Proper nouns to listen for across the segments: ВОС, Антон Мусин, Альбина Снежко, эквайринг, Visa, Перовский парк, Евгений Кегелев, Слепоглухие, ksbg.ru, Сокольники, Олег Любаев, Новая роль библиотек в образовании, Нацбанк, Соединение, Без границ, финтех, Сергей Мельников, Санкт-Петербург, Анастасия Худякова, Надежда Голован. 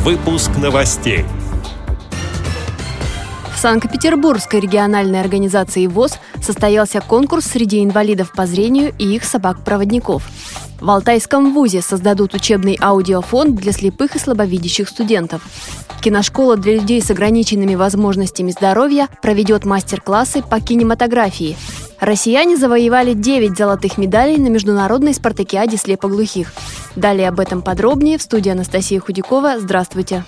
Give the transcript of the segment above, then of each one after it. Выпуск новостей. В Санкт-Петербургской региональной организации ВОС состоялся конкурс среди инвалидов по зрению и их собак-проводников. В Алтайском вузе создадут учебный аудиофонд для слепых и слабовидящих студентов. Киношкола для людей с ограниченными возможностями здоровья проведет мастер-классы по кинематографии. Россияне завоевали 9 золотых медалей на международной спартакиаде слепоглухих. Далее об этом подробнее в студии Анастасия Худякова. Здравствуйте!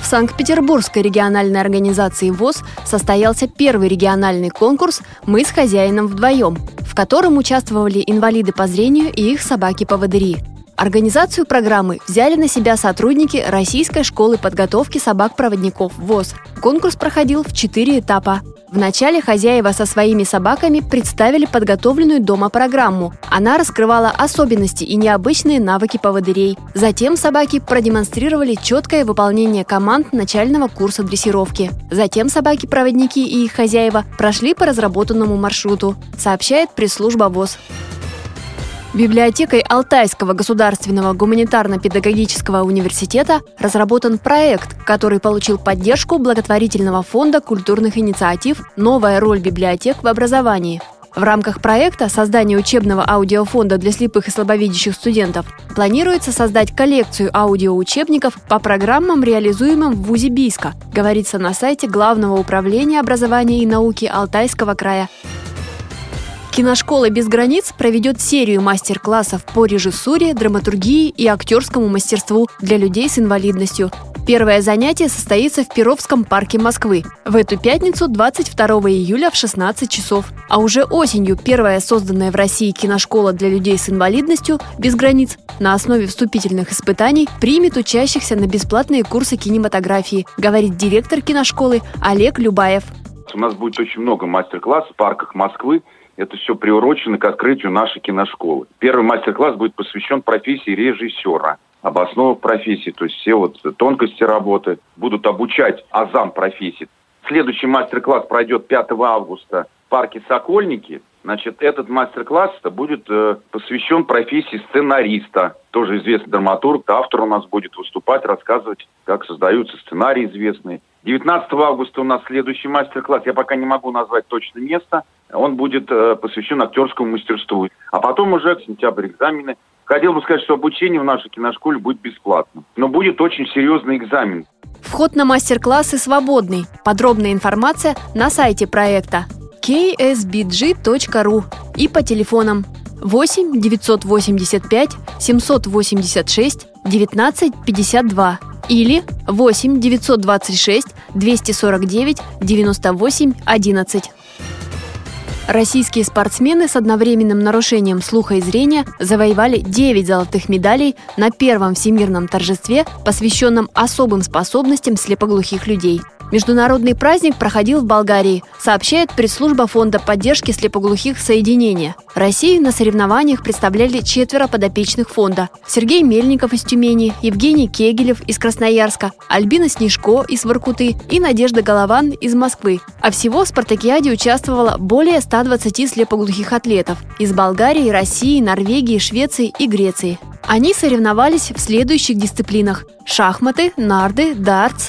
В Санкт-Петербургской региональной организации ВОС состоялся первый региональный конкурс «Мы с хозяином вдвоем», в котором участвовали инвалиды по зрению и их собаки-поводыри. Организацию программы взяли на себя сотрудники Российской школы подготовки собак-проводников ВОС. Конкурс проходил в 4 этапа. Вначале хозяева со своими собаками представили подготовленную дома программу. Она раскрывала особенности и необычные навыки поводырей. Затем собаки продемонстрировали четкое выполнение команд начального курса дрессировки. Затем собаки-проводники и их хозяева прошли по разработанному маршруту, сообщает пресс-служба ВОС. Библиотекой Алтайского государственного гуманитарно-педагогического университета разработан проект, который получил поддержку благотворительного фонда культурных инициатив «Новая роль библиотек в образовании». В рамках проекта создания учебного аудиофонда для слепых и слабовидящих студентов планируется создать коллекцию аудиоучебников по программам, реализуемым в ВУЗе Бийска, говорится на сайте Главного управления образования и науки Алтайского края. Киношкола «Без границ» проведет серию мастер-классов по режиссуре, драматургии и актерскому мастерству для людей с инвалидностью. Первое занятие состоится в Перовском парке Москвы. В эту пятницу, 22 июля в 16 часов. А уже осенью первая созданная в России киношкола для людей с инвалидностью «Без границ» на основе вступительных испытаний примет учащихся на бесплатные курсы кинематографии, говорит директор киношколы Олег Любаев. У нас будет очень много мастер-классов в парках Москвы. Это все приурочено к открытию нашей киношколы. Первый мастер-класс будет посвящен профессии режиссера, об основах профессии, то есть все тонкости работы. Будут обучать азам профессии. Следующий мастер-класс пройдет 5 августа в парке «Сокольники». Значит, этот мастер-класс будет посвящен профессии сценариста. Тоже известный драматург, автор у нас будет выступать, рассказывать, как создаются сценарии известные. 19 августа у нас следующий мастер-класс. Я пока не могу назвать точно место. Он будет посвящен актерскому мастерству. А потом уже в сентябре экзамены. Хотел бы сказать, что обучение в нашей киношколе будет бесплатным. Но будет очень серьезный экзамен. Вход на мастер-классы свободный. Подробная информация на сайте проекта ksbg.ru и по телефонам 8 985 786 19 52 или 8 926 249 98 11. Российские спортсмены с одновременным нарушением слуха и зрения завоевали 9 золотых медалей на первом всемирном торжестве, посвященном особым способностям слепоглухих людей. Международный праздник проходил в Болгарии, сообщает пресс-служба фонда поддержки слепоглухих «Соединение». Россию на соревнованиях представляли 4 подопечных фонда – Сергей Мельников из Тюмени, Евгений Кегелев из Красноярска, Альбина Снежко из Воркуты и Надежда Голован из Москвы. А всего в спартакиаде участвовало более 120 слепоглухих атлетов из Болгарии, России, Норвегии, Швеции и Греции. Они соревновались в следующих дисциплинах – шахматы, нарды, дартс,